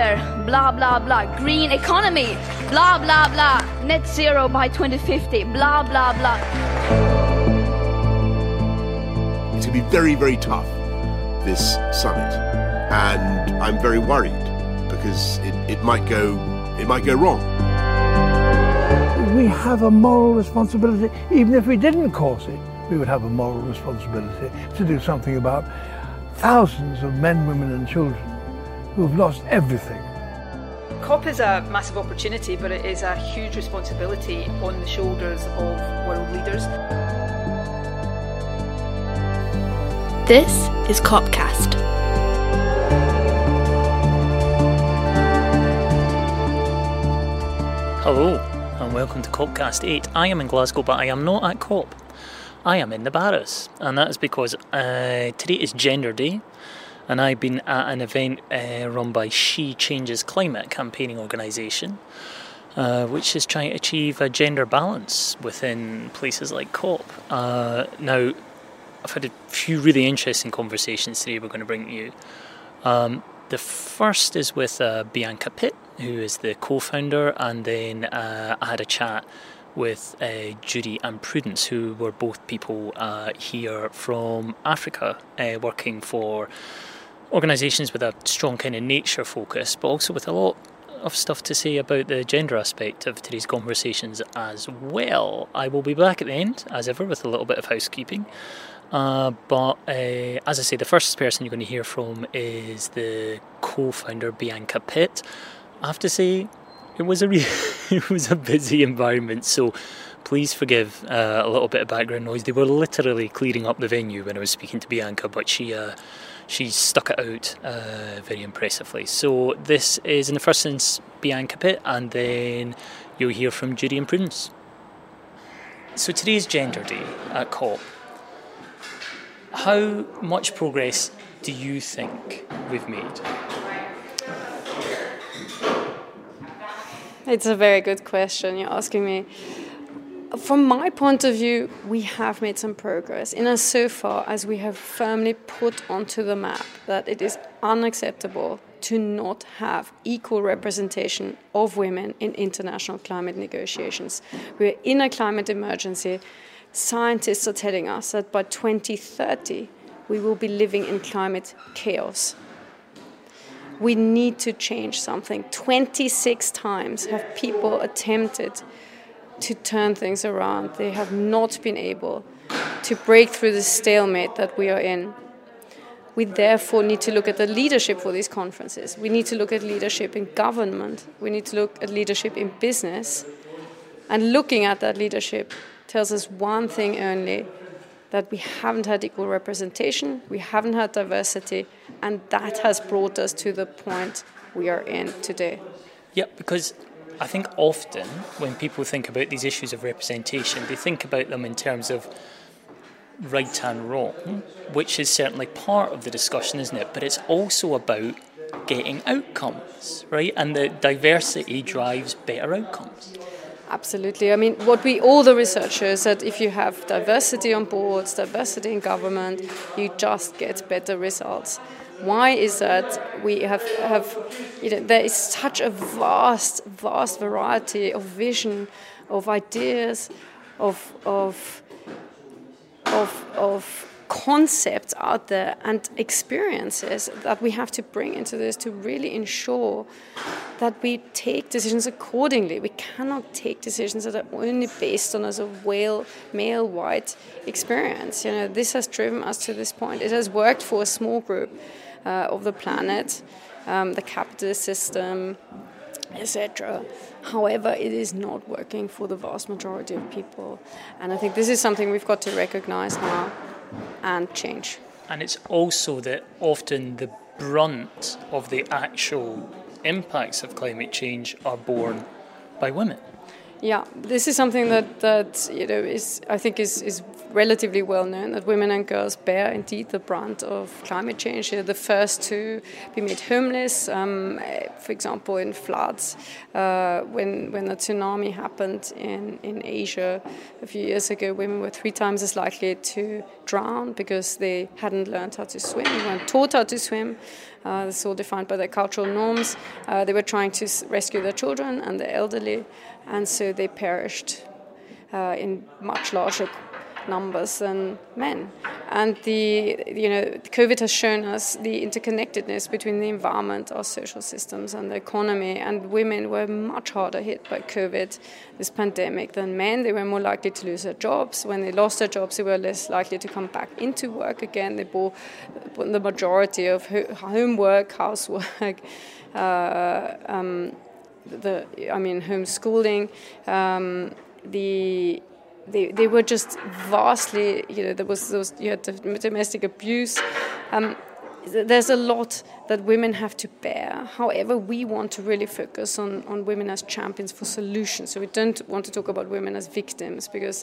water, blah, blah, blah, green economy, blah, blah, blah, net zero by 2050, blah, blah, blah. It's going to be very, very tough, this summit. And I'm very worried because it might go wrong. We have a moral responsibility. Even if we didn't cause it, we would have a moral responsibility to do something about thousands of men, women and children who have lost everything. COP is a massive opportunity, but it is a huge responsibility on the shoulders of world leaders. This is COPcast. Hello and welcome to COPcast 8. I am in Glasgow, but I am not at COP. I am in the Barras, and that is because today is Gender Day, and I've been at an event run by She Changes Climate campaigning organisation, which is trying to achieve a gender balance within places like COP. Now, I've had a few really interesting conversations today we're going to bring to you. The first is with Bianca Pitt, who is the co-founder, and then I had a chat with Judy and Prudence, who were both people here from Africa, working for organisations with a strong kind of nature focus, but also with a lot of stuff to say about the gender aspect of today's conversations as well. I will be back at the end, as ever, with a little bit of housekeeping. But as I say, the first person you're going to hear from is the co-founder, Bianca Pitt. I have to say, it was a busy environment, so please forgive a little bit of background noise. They were literally cleaning up the venue when I was speaking to Bianca, but she stuck it out very impressively. So this is, in the first instance, Bianca Pitt, and then you'll hear from Judy and Prudence. So today's Gender Day at COP. How much progress do you think we've made? It's a very good question you're asking me. From my point of view, we have made some progress in as so far as we have firmly put onto the map that it is unacceptable to not have equal representation of women in international climate negotiations. We're in a climate emergency. Scientists are telling us that by 2030, we will be living in climate chaos. We need to change something. 26 times have people attempted to turn things around. They have not been able to break through the stalemate that we are in. We therefore need to look at the leadership for these conferences. We need to look at leadership in government. We need to look at leadership in business. And looking at that leadership tells us one thing only, that we haven't had equal representation, we haven't had diversity, and that has brought us to the point we are in today. Yeah, because I think often when people think about these issues of representation, they think about them in terms of right and wrong, which is certainly part of the discussion, isn't it? But it's also about getting outcomes, right? And the diversity drives better outcomes. Absolutely. I mean, all the research shows that if you have diversity on boards, diversity in government, you just get better results. Why is that? We have there is such a vast, vast variety of vision, of ideas, of concepts out there and experiences that we have to bring into this to really ensure that we take decisions accordingly. We cannot take decisions that are only based on as a male white experience. You know, this has driven us to this point. It has worked for a small group of the planet, the capitalist system, etc. However, it is not working for the vast majority of people, and I think this is something we've got to recognize now and change. And it's also that often the brunt of the actual impacts of climate change are borne by women. Yeah, this is something that is I think is relatively well known that women and girls bear indeed the brunt of climate change. They're the first to be made homeless, for example in floods. When the tsunami happened in Asia a few years ago, women were 3 times as likely to drown because they hadn't learned how to swim, they weren't taught how to swim. It's all defined by their cultural norms. They were trying to rescue their children and the elderly, and so they perished in much larger numbers than men. And COVID has shown us the interconnectedness between the environment, our social systems, and the economy. And women were much harder hit by COVID, this pandemic, than men. They were more likely to lose their jobs. When they lost their jobs, they were less likely to come back into work again. They bore the majority of homework, housework, homeschooling. They were just vastly, you had domestic abuse. There's a lot that women have to bear. However, we want to really focus on women as champions for solutions. So we don't want to talk about women as victims, because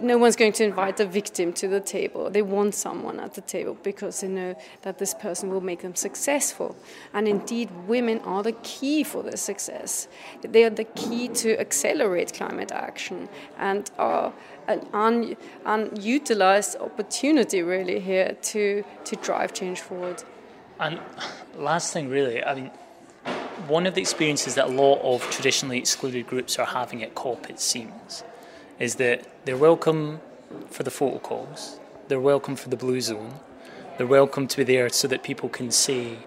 no one's going to invite a victim to the table. They want someone at the table because they know that this person will make them successful. And indeed, women are the key for their success. They are the key to accelerate climate action and are an unutilized opportunity really here to drive change forward. And last thing really, one of the experiences that a lot of traditionally excluded groups are having at COP, it seems, is that they're welcome for the photo calls, they're welcome for the blue zone, they're welcome to be there so that people can say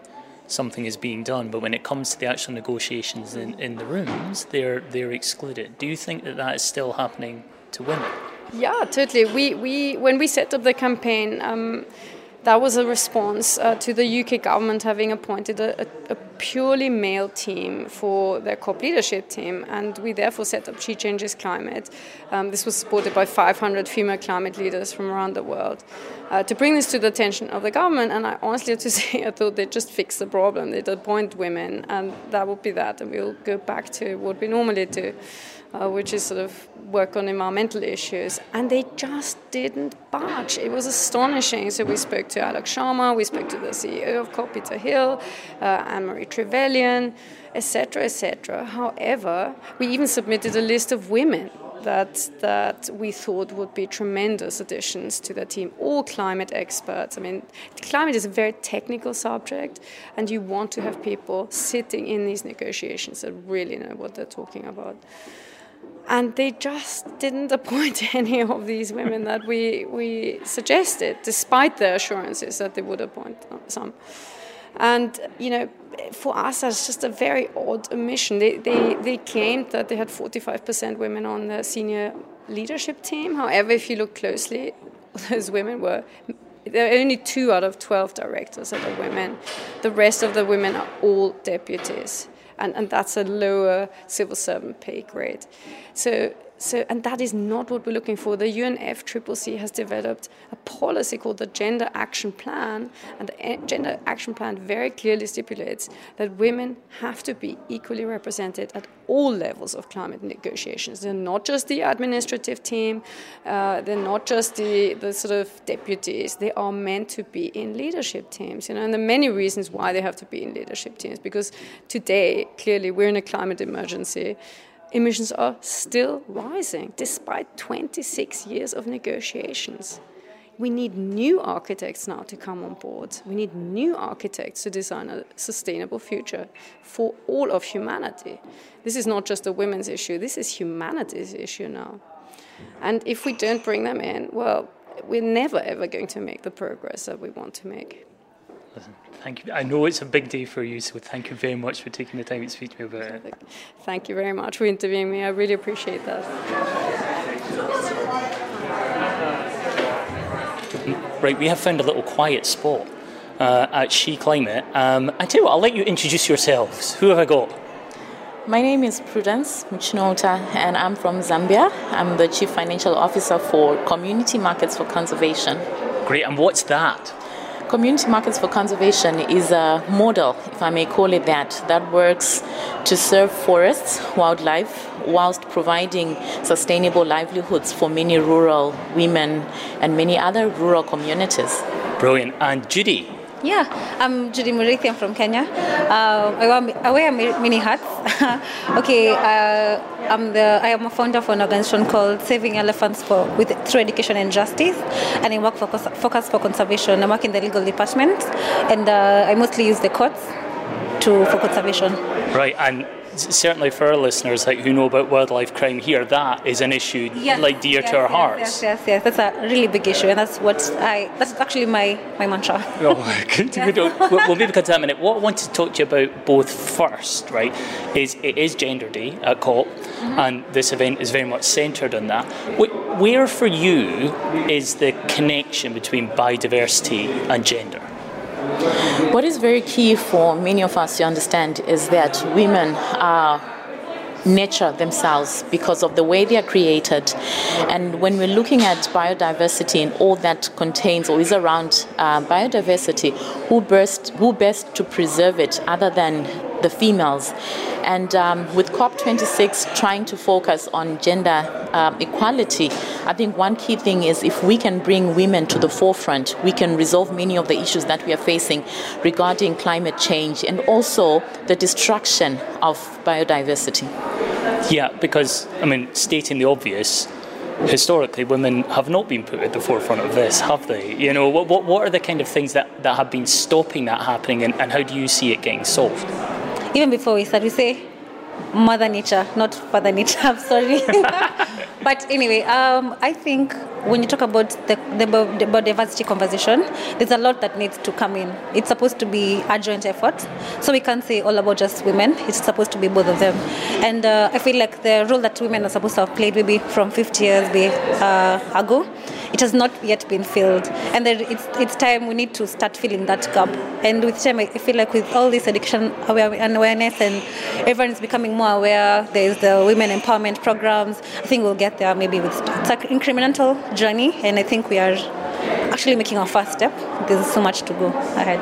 something is being done, but when it comes to the actual negotiations in the rooms, they're excluded. Do you think that is still happening to women? Yeah, totally. We when we set up the campaign, that was a response to the UK government having appointed a purely male team for their COP leadership team, and we therefore set up She Changes Climate. This was supported by 500 female climate leaders from around the world to bring this to the attention of the government. And I honestly have to say, I thought they'd just fix the problem. They'd appoint women, and that would be that, and we'll go back to what we normally do, which is sort of work on environmental issues. And they just didn't budge. It was astonishing. So we spoke to Alok Sharma, we spoke to the CEO of Copita Hill, Anne-Marie Trevelyon, etc., etc. However, we even submitted a list of women that we thought would be tremendous additions to their team, all climate experts. Climate is a very technical subject, and you want to have people sitting in these negotiations that really know what they're talking about. And they just didn't appoint any of these women that we suggested, despite their assurances that they would appoint some. And, for us, that's just a very odd omission. They claimed that they had 45% women on their senior leadership team. However, if you look closely, those women were... There are only 2 out of 12 directors that are women. The rest of the women are all deputies. And that's a lower civil servant pay grade. So that is not what we're looking for. The UNFCCC has developed a policy called the Gender Action Plan, and the Gender Action Plan very clearly stipulates that women have to be equally represented at all levels of climate negotiations. They're not just the administrative team, they're not just the sort of deputies. They are meant to be in leadership teams, and there are many reasons why they have to be in leadership teams, because today, clearly, we're in a climate emergency. Emissions are still rising, despite 26 years of negotiations. We need new architects now to come on board. We need new architects to design a sustainable future for all of humanity. This is not just a women's issue. This is humanity's issue now. And if we don't bring them in, well, we're never, ever going to make the progress that we want to make. Listen, thank you. I know it's a big day for you, so thank you very much for taking the time to speak to me about it. Thank you very much for interviewing me. I really appreciate that. Right, we have found a little quiet spot at She Climate. I tell you what, I'll let you introduce yourselves. Who have I got? My name is Prudence Muchinota, and I'm from Zambia. I'm the Chief Financial Officer for Community Markets for Conservation. Great, and what's that? Community Markets for Conservation is a model, if I may call it that, that works to serve forests, wildlife, whilst providing sustainable livelihoods for many rural women and many other rural communities. Brilliant. And Judy? Yeah, I'm Judy Murithi, I'm from Kenya. I wear many hats. Okay, I am a founder for an organization called Saving Elephants for with Through Education and Justice, and I work for Focus for Conservation. I work in the legal department, and I mostly use the courts for conservation. Right, and certainly for our listeners who know about wildlife crime here, that is an issue dear to our hearts. Yes, that's a really big issue, and that's actually my mantra. We'll maybe come to that in a minute. What I wanted to talk to you about both first, right, is it is Gender Day at COP, mm-hmm. and this event is very much centred on that. Where for you is the connection between biodiversity and gender? What is very key for many of us to understand is that women nurture themselves because of the way they are created, and when we're looking at biodiversity and all that contains or is around biodiversity, who best to preserve it other than the females? And with COP26 trying to focus on gender equality, I think one key thing is if we can bring women to the forefront, we can resolve many of the issues that we are facing regarding climate change and also the destruction of biodiversity. Yeah, because, stating the obvious, historically women have not been put at the forefront of this, have they? What are the kind of things that have been stopping that happening, and how do you see it getting solved? Even before we start, we say Mother Nature, not Father Nature, I'm sorry. But anyway, I think when you talk about the biodiversity conversation, there's a lot that needs to come in. It's supposed to be a joint effort. So we can't say all about just women. It's supposed to be both of them. And I feel like the role that women are supposed to have played maybe from 50 years ago, it has not yet been filled. And it's time we need to start filling that gap. And with time, I feel like with all this education and awareness, and everyone's becoming more aware, there's the women empowerment programs, I think we'll get there maybe with an incremental journey, and I think we are actually making our first step. There's so much to go ahead.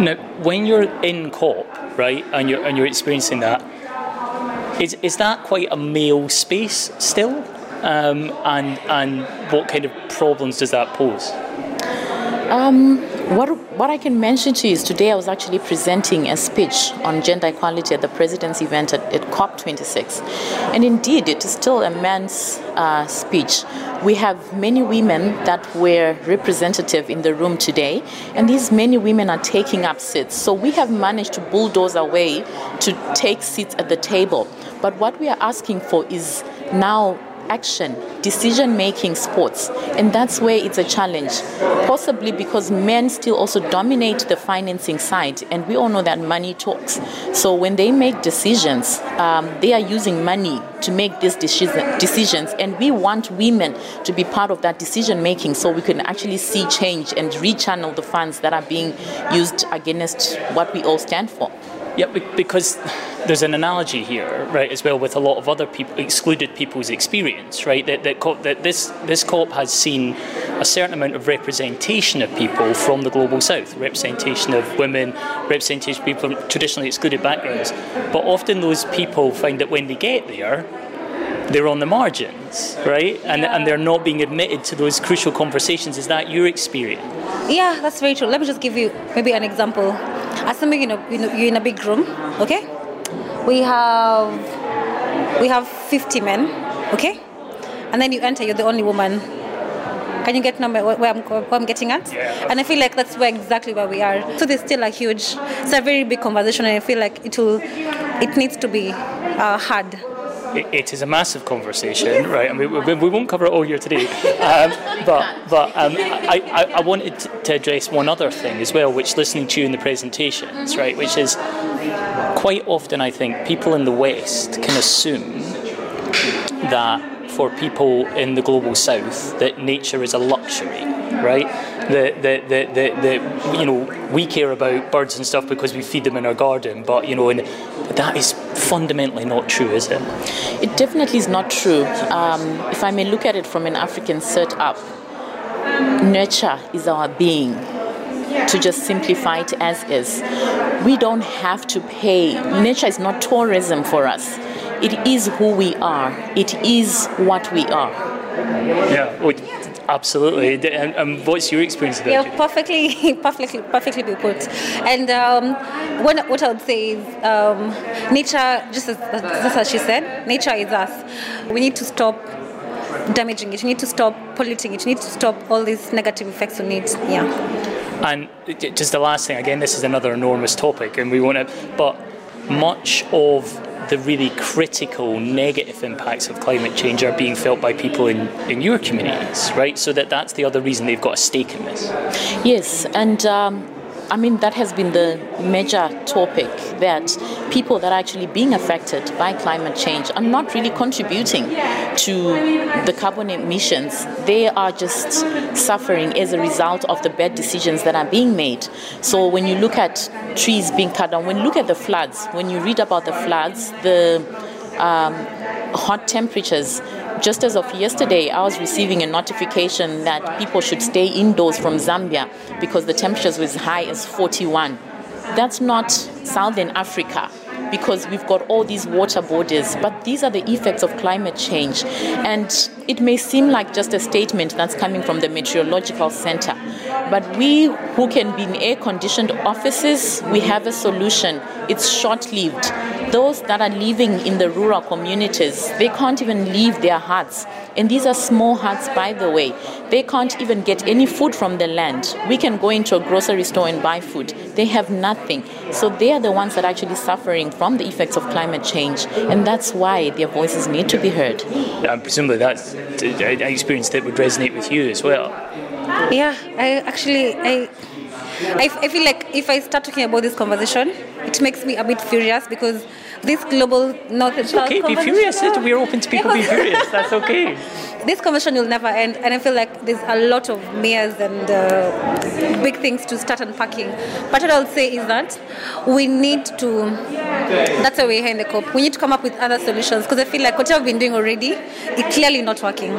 Now, when you're in COP, right, and you're experiencing that, is that quite a male space still? And what kind of problems does that pose? What I can mention to you is today I was actually presenting a speech on gender equality at the President's event at COP26. And indeed, it is still a man's speech. We have many women that were representative in the room today, and these many women are taking up seats. So we have managed to bulldoze our way to take seats at the table. But what we are asking for is now action, decision-making, sports, and that's where it's a challenge, possibly because men still also dominate the financing side, and we all know that money talks. So when they make decisions, they are using money to make these decisions, and we want women to be part of that decision-making so we can actually see change and rechannel the funds that are being used against what we all stand for. Yeah, because there's an analogy here, right, as well with a lot of other people, excluded people's experience, right, that this COP has seen a certain amount of representation of people from the Global South, representation of women, representation of people from traditionally excluded backgrounds. But often those people find that when they get there, they're on the margins, right? And they're not being admitted to those crucial conversations. Is that your experience? Yeah, that's very true. Let me just give you maybe an example. Assuming you're in a big room, okay? We have 50 men, okay? And then you enter, you're the only woman. Can you get where I'm getting at? Yeah. And I feel like that's exactly where we are. So there's still it's a very big conversation, and I feel like it needs to be had. It is a massive conversation, right? I mean, we won't cover it all here today, but I wanted to address one other thing as well, which listening to you in the presentations, right? Which is quite often I think people in the West can assume that for people in the Global South that nature is a luxury, right? That we care about birds and stuff because we feed them in our garden, but that is fundamentally not true, is it? It definitely is not true. If I may look at it from an African setup, nurture is our being. to just simplify it as is. We don't have to pay. Nature is not tourism for us. It is who we are. It is what we are. Yeah. Absolutely, and what's your experience of that? Yeah, perfectly put. And what I would say is, nature, just as she said, nature is us. We need to stop damaging it. We need to stop polluting it. We need to stop all these negative effects on it. Yeah. And just the last thing, again, this is another enormous topic, and we want to, but much of the really critical negative impacts of climate change are being felt by people in your communities, right? So that's the other reason they've got a stake in this. Yes, and I mean, that has been the major topic, that people that are actually being affected by climate change are not really contributing to the carbon emissions. They are just suffering as a result of the bad decisions that are being made. So when you look at trees being cut down, when you look at the floods, when you read about the floods, the hot temperatures, just as of yesterday, I was receiving a notification that people should stay indoors from Zambia because the temperatures were as high as 41. That's not Southern Africa, because we've got all these water borders, but these are the effects of climate change. And it may seem like just a statement that's coming from the Meteorological Center, but we who can be in air-conditioned offices, we have a solution. It's short-lived. Those that are living in the rural communities, they can't even leave their huts. And these are small huts, by the way. They can't even get any food from the land. We can go into a grocery store and buy food. They have nothing. So they are the ones that are actually suffering from the effects of climate change. And that's why their voices need to be heard. And presumably that's an experience that would resonate with you as well. Yeah, I feel like if I start talking about this conversation, it makes me a bit furious, because this global North and South conversation... It's okay, be furious. We're open to people being furious. That's okay. This conversation will never end, and I feel like there's a lot of mayors and big things to start unpacking. But what I would say is that we need to... That's why we're here in the COP. We need to come up with other solutions, because I feel like what I've been doing already is clearly not working.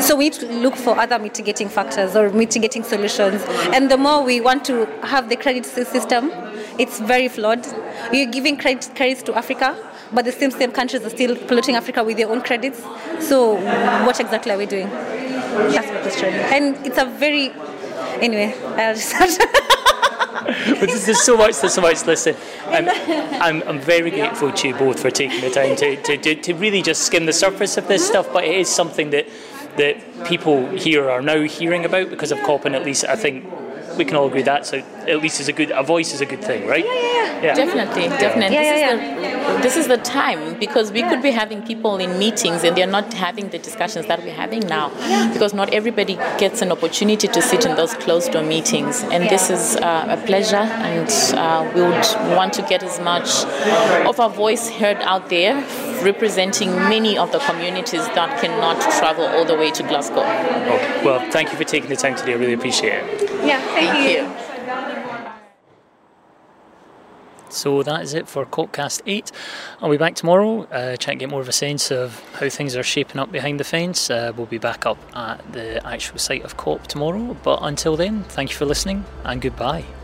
So we need to look for other mitigating factors or mitigating solutions. And the more we want to have the credit system, it's very flawed. You're giving credits to Africa, but the same countries are still polluting Africa with their own credits. So what exactly are we doing? That's my question. And it's a very... Anyway, I'll just... There's so much. Listen, I'm very grateful to you both for taking the time to really just skim the surface of this stuff, but it is something that people here are now hearing about because of COP, and at least I think we can all agree that. So at least a voice is a good thing, right? Yeah. Definitely. This is the time, because we could be having people in meetings and they're not having the discussions that we're having now, because not everybody gets an opportunity to sit in those closed-door meetings. And this is a pleasure, and we would want to get as much of our voice heard out there, representing many of the communities that cannot travel all the way to Glasgow. Okay. Well, thank you for taking the time today. I really appreciate it. Yeah, thank you. So that is it for Copcast 8. I'll be back tomorrow, trying to get more of a sense of how things are shaping up behind the fence. We'll be back up at the actual site of COP tomorrow. But until then, thank you for listening and goodbye.